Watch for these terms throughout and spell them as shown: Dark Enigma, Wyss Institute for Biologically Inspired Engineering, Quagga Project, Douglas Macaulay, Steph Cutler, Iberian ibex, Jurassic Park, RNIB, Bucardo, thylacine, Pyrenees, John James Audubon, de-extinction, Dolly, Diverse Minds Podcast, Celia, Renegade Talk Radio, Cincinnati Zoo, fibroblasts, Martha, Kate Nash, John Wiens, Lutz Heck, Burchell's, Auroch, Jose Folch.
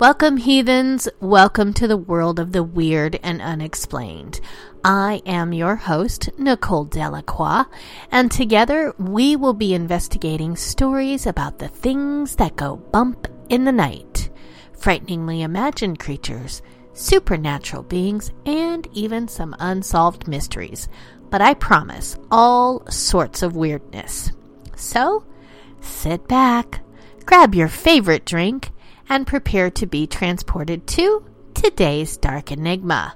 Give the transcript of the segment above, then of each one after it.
Welcome, heathens. Welcome to the world of the weird and unexplained. I am your host, Nicole Delacroix, and together we will be investigating stories about the things that go bump in the night, frighteningly imagined creatures, supernatural beings, and even some unsolved mysteries. But I promise, all sorts of weirdness. So, sit back, grab your favorite drink, and prepare to be transported to today's Dark Enigma.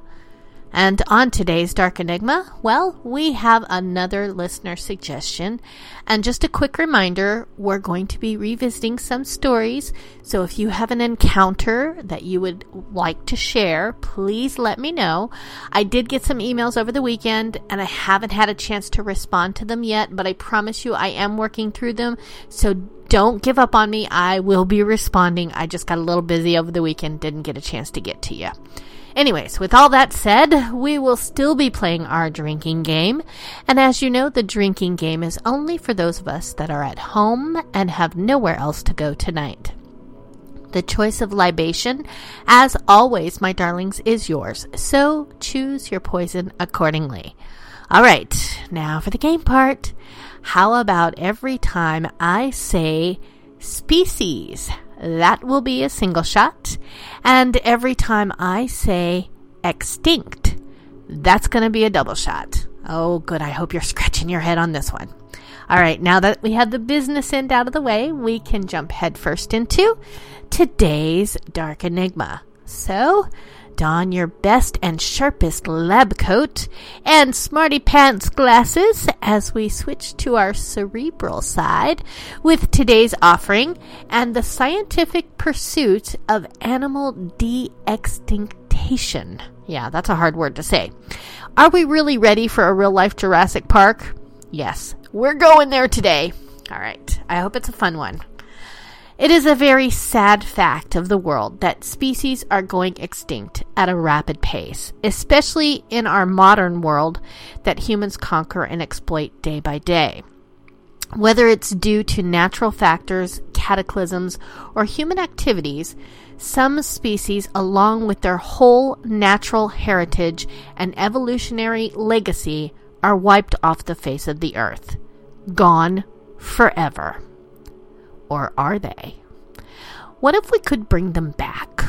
And on today's Dark Enigma, well, we have another listener suggestion. And just a quick reminder, we're going to be revisiting some stories. So if you have an encounter that you would like to share, please let me know. I did get some emails over the weekend, and I haven't had a chance to respond to them yet, but I promise you I am working through them. So don't give up on me. I will be responding. I just got a little busy over the weekend, didn't get a chance to get to you. Anyways, with all that said, we will still be playing our drinking game. And as you know, the drinking game is only for those of us that are at home and have nowhere else to go tonight. The choice of libation, as always, my darlings, is yours. So choose your poison accordingly. All right, now for the game part. How about every time I say species? That will be a single shot. And every time I say extinct, that's going to be a double shot. Oh, good. I hope you're scratching your head on this one. All right. Now that we have the business end out of the way, we can jump headfirst into today's Dark Enigma. So don your best and sharpest lab coat and smarty pants glasses as we switch to our cerebral side with today's offering and the scientific pursuit of animal de-extinctation. Yeah, that's a hard word to say. Are we really ready for a real-life Jurassic Park? Yes, we're going there today. All right, I hope it's a fun one. It is a very sad fact of the world that species are going extinct at a rapid pace, especially in our modern world that humans conquer and exploit day by day. Whether it's due to natural factors, cataclysms, or human activities, some species, along with their whole natural heritage and evolutionary legacy, are wiped off the face of the earth. Gone forever. Or are they? What if we could bring them back?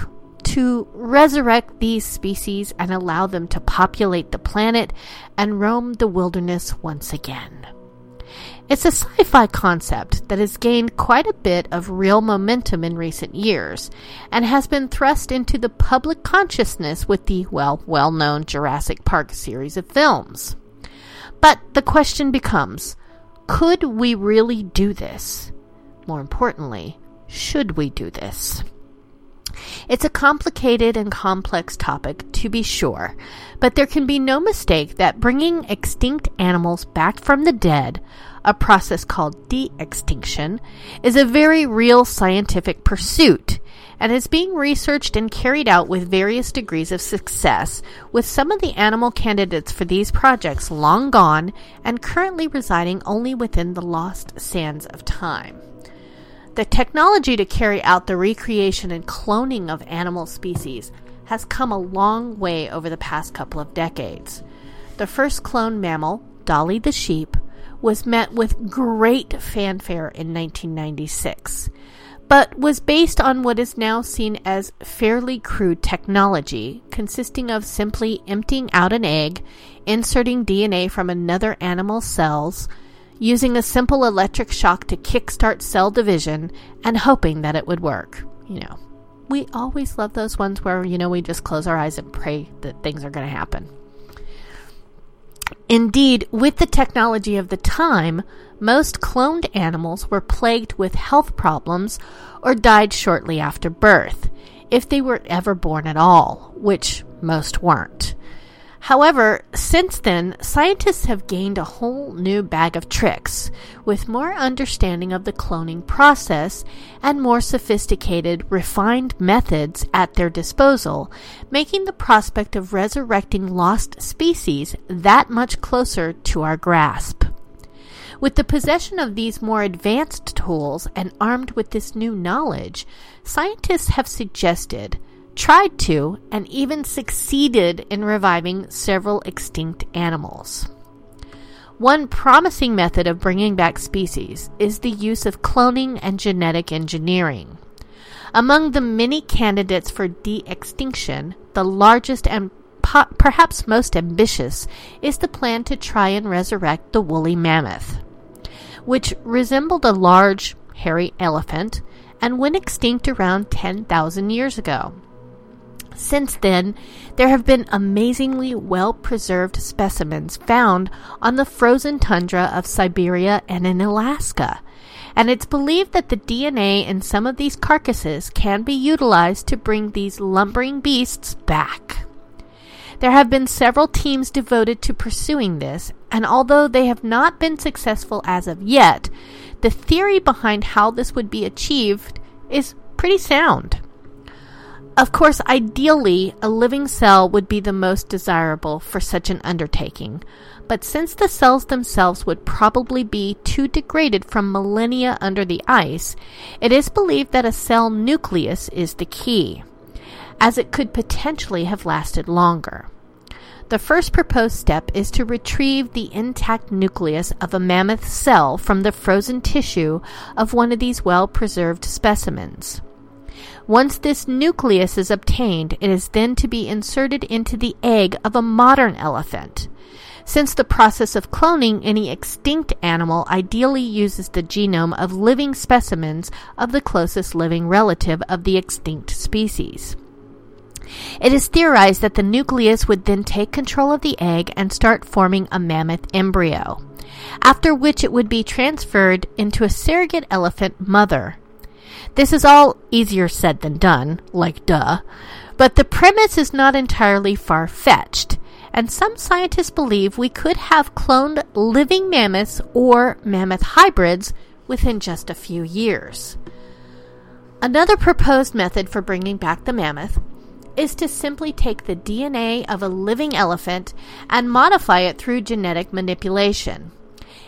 To resurrect these species and allow them to populate the planet and roam the wilderness once again. It's a sci-fi concept that has gained quite a bit of real momentum in recent years and has been thrust into the public consciousness with the, well-known Jurassic Park series of films. But the question becomes, could we really do this? More importantly, should we do this? It's a complicated and complex topic, to be sure, but there can be no mistake that bringing extinct animals back from the dead, a process called de-extinction, is a very real scientific pursuit, and is being researched and carried out with various degrees of success, with some of the animal candidates for these projects long gone and currently residing only within the lost sands of time. The technology to carry out the recreation and cloning of animal species has come a long way over the past couple of decades. The first cloned mammal, Dolly the sheep, was met with great fanfare in 1996. But was based on what is now seen as fairly crude technology, consisting of simply emptying out an egg, inserting DNA from another animal's cells, using a simple electric shock to kickstart cell division, and hoping that it would work. You know, we always love those ones where, you know, we just close our eyes and pray that things are going to happen. Indeed, with the technology of the time, most cloned animals were plagued with health problems or died shortly after birth, if they were ever born at all, which most weren't. However, since then, scientists have gained a whole new bag of tricks, with more understanding of the cloning process and more sophisticated, refined methods at their disposal, making the prospect of resurrecting lost species that much closer to our grasp. With the possession of these more advanced tools and armed with this new knowledge, scientists have suggested, tried to, and even succeeded in reviving several extinct animals. One promising method of bringing back species is the use of cloning and genetic engineering. Among the many candidates for de-extinction, the largest and perhaps most ambitious is the plan to try and resurrect the woolly mammoth, which resembled a large, hairy elephant and went extinct around 10,000 years ago. Since then, there have been amazingly well-preserved specimens found on the frozen tundra of Siberia and in Alaska, and it's believed that the DNA in some of these carcasses can be utilized to bring these lumbering beasts back. There have been several teams devoted to pursuing this, and although they have not been successful as of yet, the theory behind how this would be achieved is pretty sound. Of course, ideally, a living cell would be the most desirable for such an undertaking, but since the cells themselves would probably be too degraded from millennia under the ice, it is believed that a cell nucleus is the key, as it could potentially have lasted longer. The first proposed step is to retrieve the intact nucleus of a mammoth cell from the frozen tissue of one of these well-preserved specimens. Once this nucleus is obtained, it is then to be inserted into the egg of a modern elephant. Since the process of cloning any extinct animal ideally uses the genome of living specimens of the closest living relative of the extinct species, it is theorized that the nucleus would then take control of the egg and start forming a mammoth embryo, after which it would be transferred into a surrogate elephant mother. This is all easier said than done, like duh, but the premise is not entirely far-fetched, and some scientists believe we could have cloned living mammoths or mammoth hybrids within just a few years. Another proposed method for bringing back the mammoth is to simply take the DNA of a living elephant and modify it through genetic manipulation.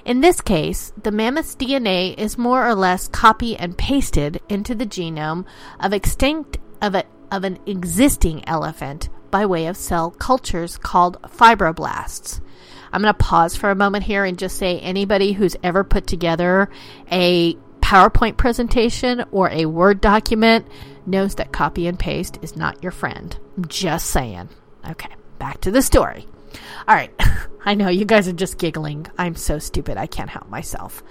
In this case, the mammoth's DNA is more or less copy and pasted into the genome of an existing elephant by way of cell cultures called fibroblasts. I'm going to pause for a moment here and just say anybody who's ever put together a PowerPoint presentation or a Word document knows that copy and paste is not your friend. I'm just saying. Okay, back to the story. All right, I know you guys are just giggling. I'm so stupid, I can't help myself.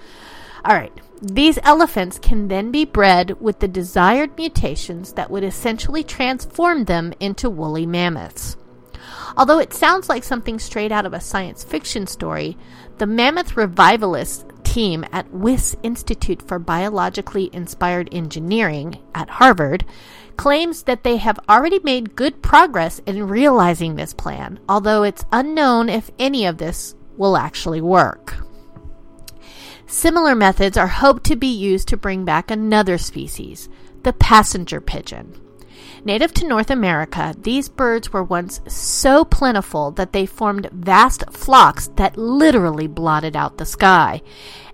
All right, these elephants can then be bred with the desired mutations that would essentially transform them into woolly mammoths. Although it sounds like something straight out of a science fiction story, the mammoth revivalists team at Wyss Institute for Biologically Inspired Engineering at Harvard claims that they have already made good progress in realizing this plan, although it's unknown if any of this will actually work. Similar methods are hoped to be used to bring back another species, the passenger pigeon. Native to North America, these birds were once so plentiful that they formed vast flocks that literally blotted out the sky.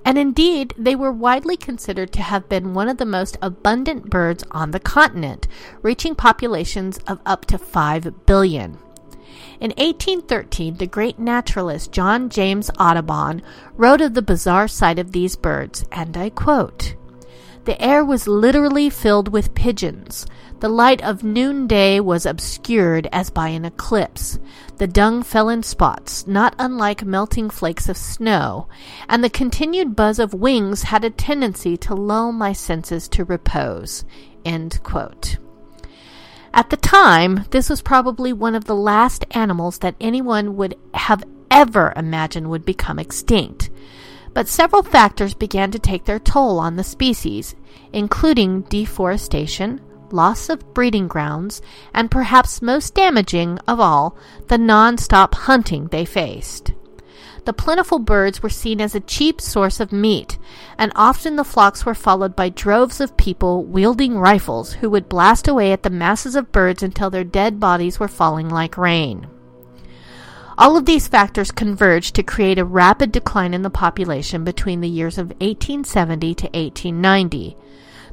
And indeed, they were widely considered to have been one of the most abundant birds on the continent, reaching populations of up to 5 billion. In 1813, the great naturalist John James Audubon wrote of the bizarre sight of these birds, and I quote, "The air was literally filled with pigeons. The light of noonday was obscured as by an eclipse. The dung fell in spots, not unlike melting flakes of snow, and the continued buzz of wings had a tendency to lull my senses to repose." End quote. At the time, this was probably one of the last animals that anyone would have ever imagined would become extinct. But several factors began to take their toll on the species, including deforestation, loss of breeding grounds, and perhaps most damaging of all, the non-stop hunting they faced. The plentiful birds were seen as a cheap source of meat, and often the flocks were followed by droves of people wielding rifles who would blast away at the masses of birds until their dead bodies were falling like rain. All of these factors converged to create a rapid decline in the population between the years of 1870 to 1890.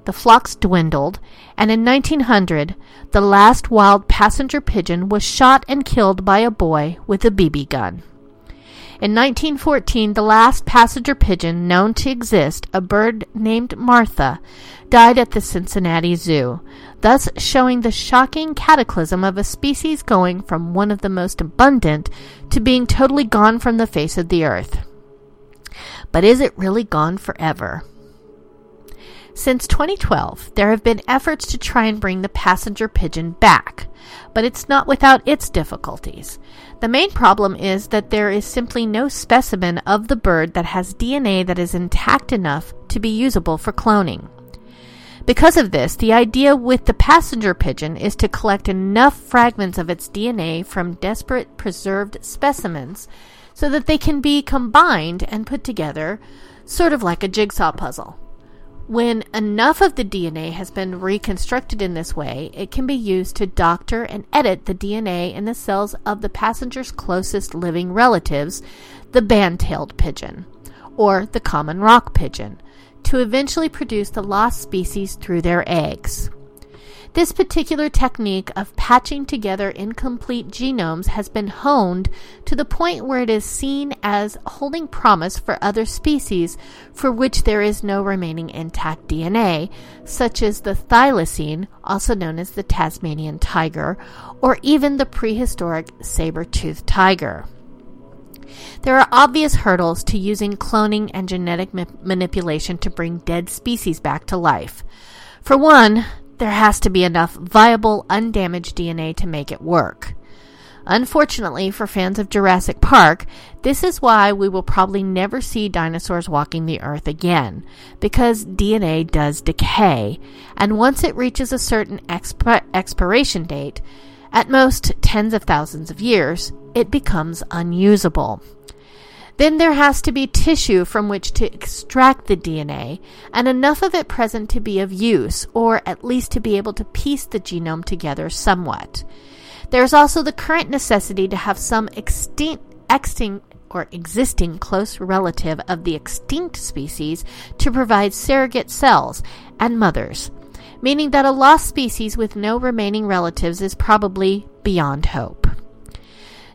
The flocks dwindled, and in 1900, the last wild passenger pigeon was shot and killed by a boy with a BB gun. In 1914, the last passenger pigeon known to exist, a bird named Martha, died at the Cincinnati Zoo, thus showing the shocking cataclysm of a species going from one of the most abundant to being totally gone from the face of the earth. But is it really gone forever? Since 2012, there have been efforts to try and bring the passenger pigeon back, but it's not without its difficulties. The main problem is that there is simply no specimen of the bird that has DNA that is intact enough to be usable for cloning. Because of this, the idea with the passenger pigeon is to collect enough fragments of its DNA from desperate preserved specimens so that they can be combined and put together, sort of like a jigsaw puzzle. When enough of the DNA has been reconstructed in this way, it can be used to doctor and edit the DNA in the cells of the passenger's closest living relatives, the band-tailed pigeon, or the common rock pigeon, to eventually produce the lost species through their eggs. This particular technique of patching together incomplete genomes has been honed to the point where it is seen as holding promise for other species for which there is no remaining intact DNA, such as the thylacine, also known as the Tasmanian tiger, or even the prehistoric saber-toothed tiger. There are obvious hurdles to using cloning and genetic manipulation to bring dead species back to life. For one, there has to be enough viable, undamaged DNA to make it work. Unfortunately for fans of Jurassic Park, this is why we will probably never see dinosaurs walking the earth again, because DNA does decay, and once it reaches a certain expiration date, at most tens of thousands of years, it becomes unusable. Then there has to be tissue from which to extract the DNA, and enough of it present to be of use, or at least to be able to piece the genome together somewhat. There is also the current necessity to have some existing close relative of the extinct species to provide surrogate cells and mothers, meaning that a lost species with no remaining relatives is probably beyond hope.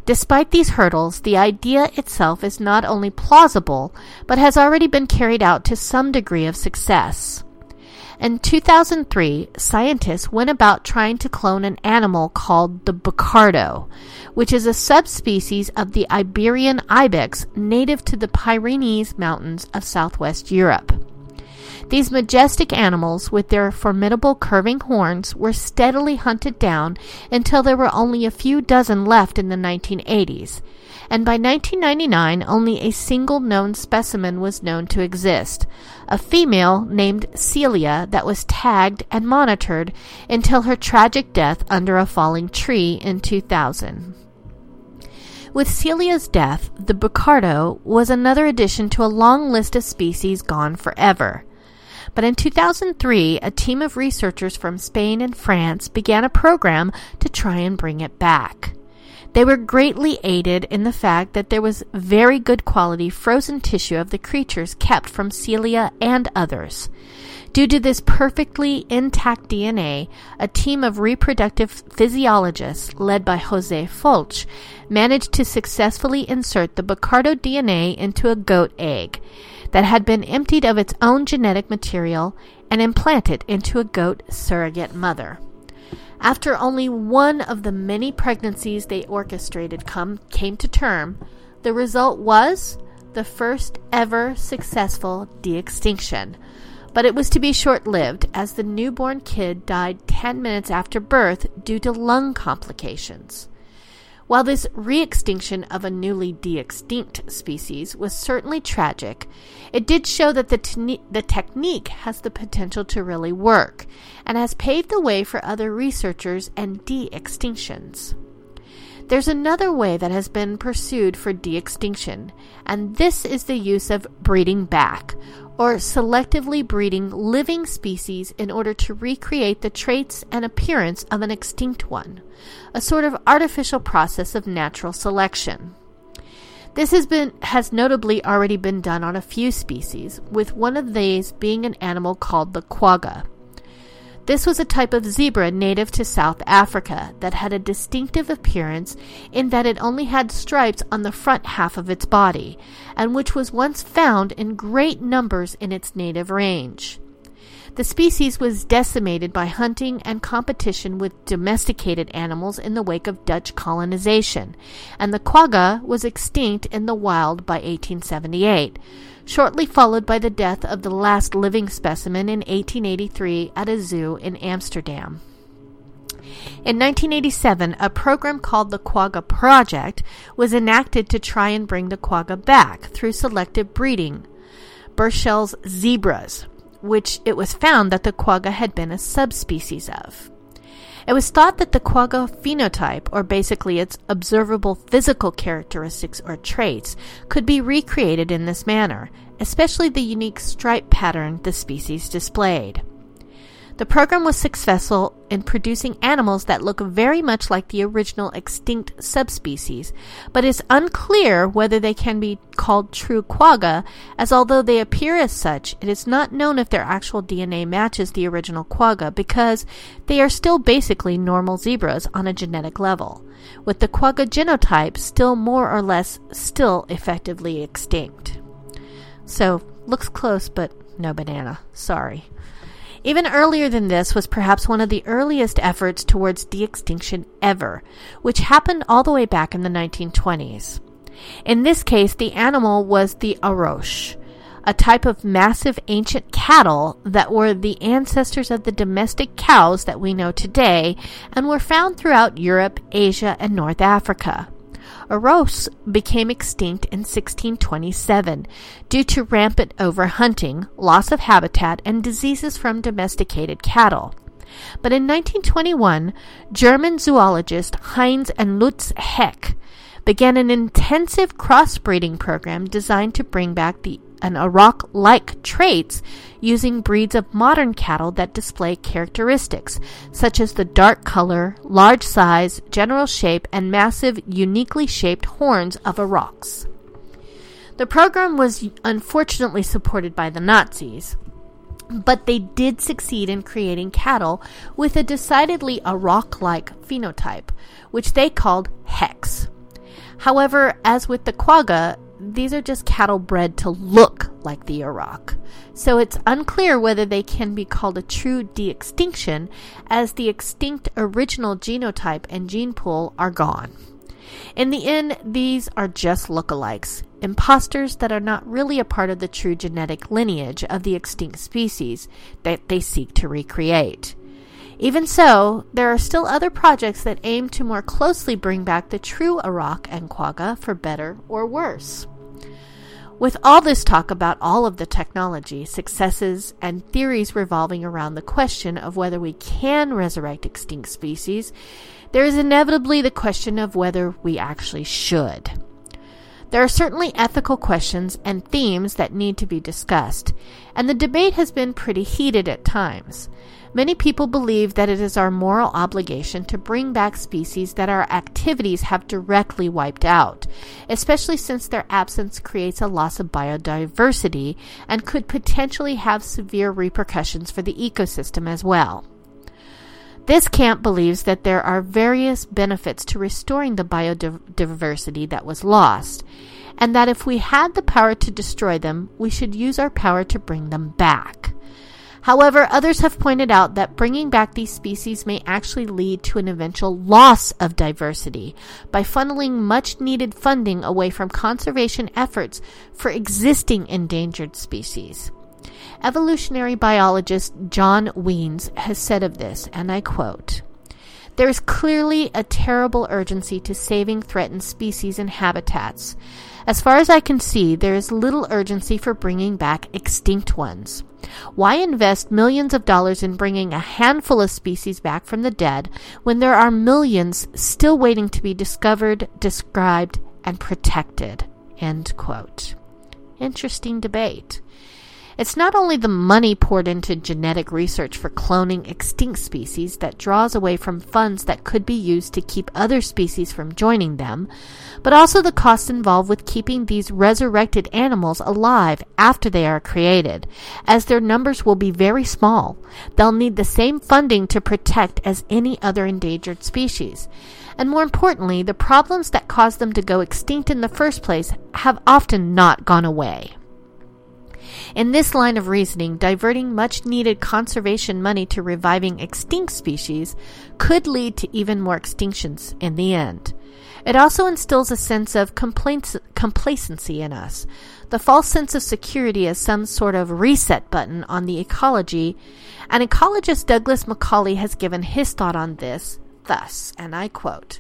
Despite these hurdles, the idea itself is not only plausible, but has already been carried out to some degree of success. In 2003, scientists went about trying to clone an animal called the Bucardo, which is a subspecies of the Iberian ibex native to the Pyrenees mountains of southwest Europe. These majestic animals, with their formidable curving horns, were steadily hunted down until there were only a few dozen left in the 1980s, and by 1999 only a single known specimen was known to exist, a female named Celia that was tagged and monitored until her tragic death under a falling tree in 2000. With Celia's death, the Bucardo was another addition to a long list of species gone forever. But in 2003, a team of researchers from Spain and France began a program to try and bring it back. They were greatly aided in the fact that there was very good quality frozen tissue of the creatures kept from Celia and others. Due to this perfectly intact DNA, a team of reproductive physiologists led by Jose Folch managed to successfully insert the Bucardo DNA into a goat egg that had been emptied of its own genetic material and implanted into a goat surrogate mother. After only one of the many pregnancies they orchestrated came to term, the result was the first ever successful de-extinction. But it was to be short-lived, as the newborn kid died 10 minutes after birth due to lung complications. While this re-extinction of a newly de-extinct species was certainly tragic, it did show that the technique has the potential to really work, and has paved the way for other researchers and de-extinctions. There's another way that has been pursued for de-extinction, and this is the use of breeding back, or selectively breeding living species in order to recreate the traits and appearance of an extinct one, a sort of artificial process of natural selection. This has notably already been done on a few species, with one of these being an animal called the quagga. This was a type of zebra native to South Africa that had a distinctive appearance in that it only had stripes on the front half of its body, and which was once found in great numbers in its native range. The species was decimated by hunting and competition with domesticated animals in the wake of Dutch colonization, and the quagga was extinct in the wild by 1878. Shortly followed by the death of the last living specimen in 1883 at a zoo in Amsterdam. In 1987, a program called the Quagga Project was enacted to try and bring the quagga back through selective breeding, Burchell's zebras, which it was found that the quagga had been a subspecies of. It was thought that the quagga phenotype, or basically its observable physical characteristics or traits, could be recreated in this manner, especially the unique stripe pattern the species displayed. The program was successful in producing animals that look very much like the original extinct subspecies, but it's unclear whether they can be called true quagga, as although they appear as such, it is not known if their actual DNA matches the original quagga, because they are still basically normal zebras on a genetic level, with the quagga genotype still more or less still effectively extinct. So, looks close, but no banana. Sorry. Even earlier than this was perhaps one of the earliest efforts towards de-extinction ever, which happened all the way back in the 1920s. In this case, the animal was the aroche, a type of massive ancient cattle that were the ancestors of the domestic cows that we know today and were found throughout Europe, Asia, and North Africa. Aroche became extinct in 1627 due to rampant overhunting, loss of habitat, and diseases from domesticated cattle. But in 1921, German zoologist Heinz and Lutz Heck began an intensive crossbreeding program designed to bring back an auroch-like traits using breeds of modern cattle that display characteristics such as the dark color, large size, general shape, and massive, uniquely shaped horns of aurochs. The program was unfortunately supported by the Nazis, but they did succeed in creating cattle with a decidedly auroch-like phenotype, which they called Hex. However, as with the quagga, these are just cattle bred to look like the auroch, so it's unclear whether they can be called a true de-extinction, as the extinct original genotype and gene pool are gone. In the end, these are just lookalikes, imposters that are not really a part of the true genetic lineage of the extinct species that they seek to recreate. Even so, there are still other projects that aim to more closely bring back the true Auroch and Quagga for better or worse. With all this talk about all of the technology, successes, and theories revolving around the question of whether we can resurrect extinct species, there is inevitably the question of whether we actually should. There are certainly ethical questions and themes that need to be discussed, and the debate has been pretty heated at times. Many people believe that it is our moral obligation to bring back species that our activities have directly wiped out, especially since their absence creates a loss of biodiversity and could potentially have severe repercussions for the ecosystem as well. This camp believes that there are various benefits to restoring the biodiversity that was lost, and that if we had the power to destroy them, we should use our power to bring them back. However, others have pointed out that bringing back these species may actually lead to an eventual loss of diversity by funneling much-needed funding away from conservation efforts for existing endangered species. Evolutionary biologist John Wiens has said of this, and I quote, "There is clearly a terrible urgency to saving threatened species and habitats. As far as I can see, there is little urgency for bringing back extinct ones. Why invest millions of dollars in bringing a handful of species back from the dead when there are millions still waiting to be discovered, described, and protected?" End quote. Interesting debate. It's not only the money poured into genetic research for cloning extinct species that draws away from funds that could be used to keep other species from joining them, but also the costs involved with keeping these resurrected animals alive after they are created, as their numbers will be very small. They'll need the same funding to protect as any other endangered species. And more importantly, the problems that caused them to go extinct in the first place have often not gone away. In this line of reasoning, diverting much-needed conservation money to reviving extinct species could lead to even more extinctions in the end. It also instills a sense of complacency in us, the false sense of security as some sort of reset button on the ecology, and ecologist Douglas Macaulay has given his thought on this thus, and I quote,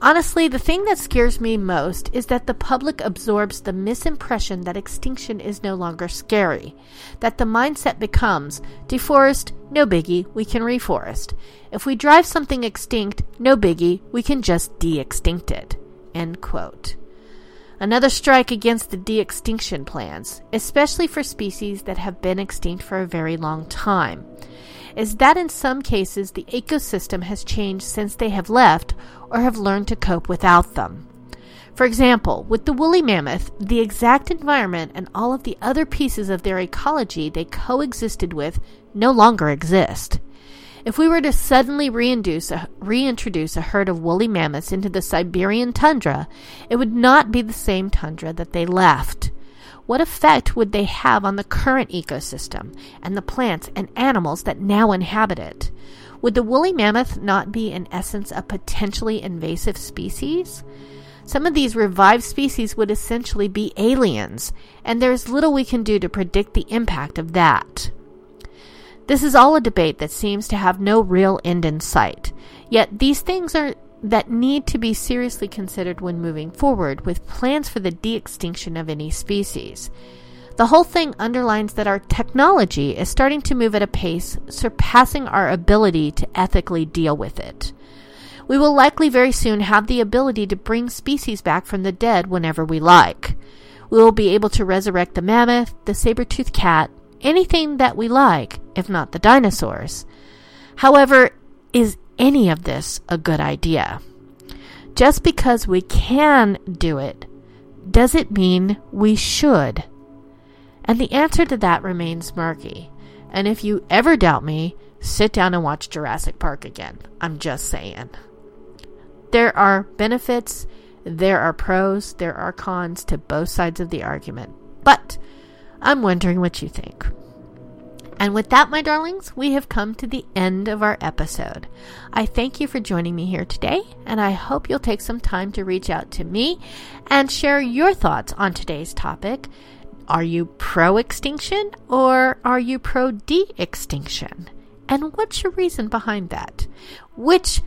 "Honestly, the thing that scares me most is that the public absorbs the misimpression that extinction is no longer scary, that the mindset becomes, deforest, no biggie, we can reforest. If we drive something extinct, no biggie, we can just de-extinct it." End quote. Another strike against the de-extinction plans, especially for species that have been extinct for a very long time, is that in some cases the ecosystem has changed since they have left or have learned to cope without them. For example, with the woolly mammoth, the exact environment and all of the other pieces of their ecology they coexisted with no longer exist. If we were to suddenly reintroduce a herd of woolly mammoths into the Siberian tundra, it would not be the same tundra that they left. What effect would they have on the current ecosystem and the plants and animals that now inhabit it? Would the woolly mammoth not be in essence a potentially invasive species? Some of these revived species would essentially be aliens, and there is little we can do to predict the impact of that. This is all a debate that seems to have no real end in sight, yet these things are that need to be seriously considered when moving forward with plans for the de-extinction of any species. The whole thing underlines that our technology is starting to move at a pace surpassing our ability to ethically deal with it. We will likely very soon have the ability to bring species back from the dead whenever we like. We will be able to resurrect the mammoth, the saber-toothed cat, anything that we like, if not the dinosaurs. However, is any of this a good idea? Just because we can do it, does it mean we should? And the answer to that remains murky. And if you ever doubt me, sit down and watch Jurassic Park again. I'm just saying. There are benefits, there are pros, there are cons to both sides of the argument. But I'm wondering what you think. And with that, my darlings, we have come to the end of our episode. I thank you for joining me here today, and I hope you'll take some time to reach out to me and share your thoughts on today's topic. Are you pro-extinction or are you pro-de-extinction? And what's your reason behind that? Which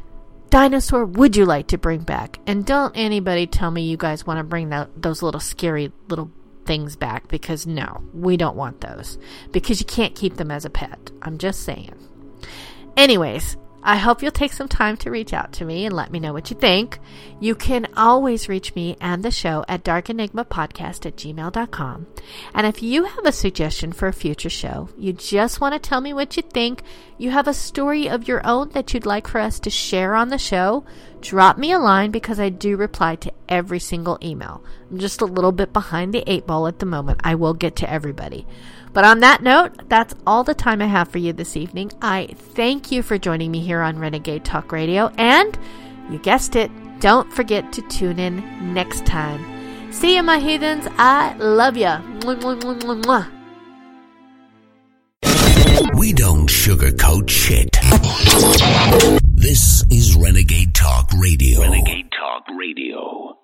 dinosaur would you like to bring back? And don't anybody tell me you guys want to bring those little scary little things back, because no, we don't want those, because you can't keep them as a pet. I'm just saying. Anyways, I hope you'll take some time to reach out to me and let me know what you think. You can always reach me and the show at darkenigmapodcast@gmail.com. And if you have a suggestion for a future show, you just want to tell me what you think, you have a story of your own that you'd like for us to share on the show, drop me a line, because I do reply to every single email. I'm just a little bit behind the 8 ball at the moment. I will get to everybody. But on that note, that's all the time I have for you this evening. I thank you for joining me here on Renegade Talk Radio. And you guessed it, don't forget to tune in next time. See you, my heathens. I love you. We don't sugarcoat shit. This is Renegade Talk Radio. Renegade Talk Radio.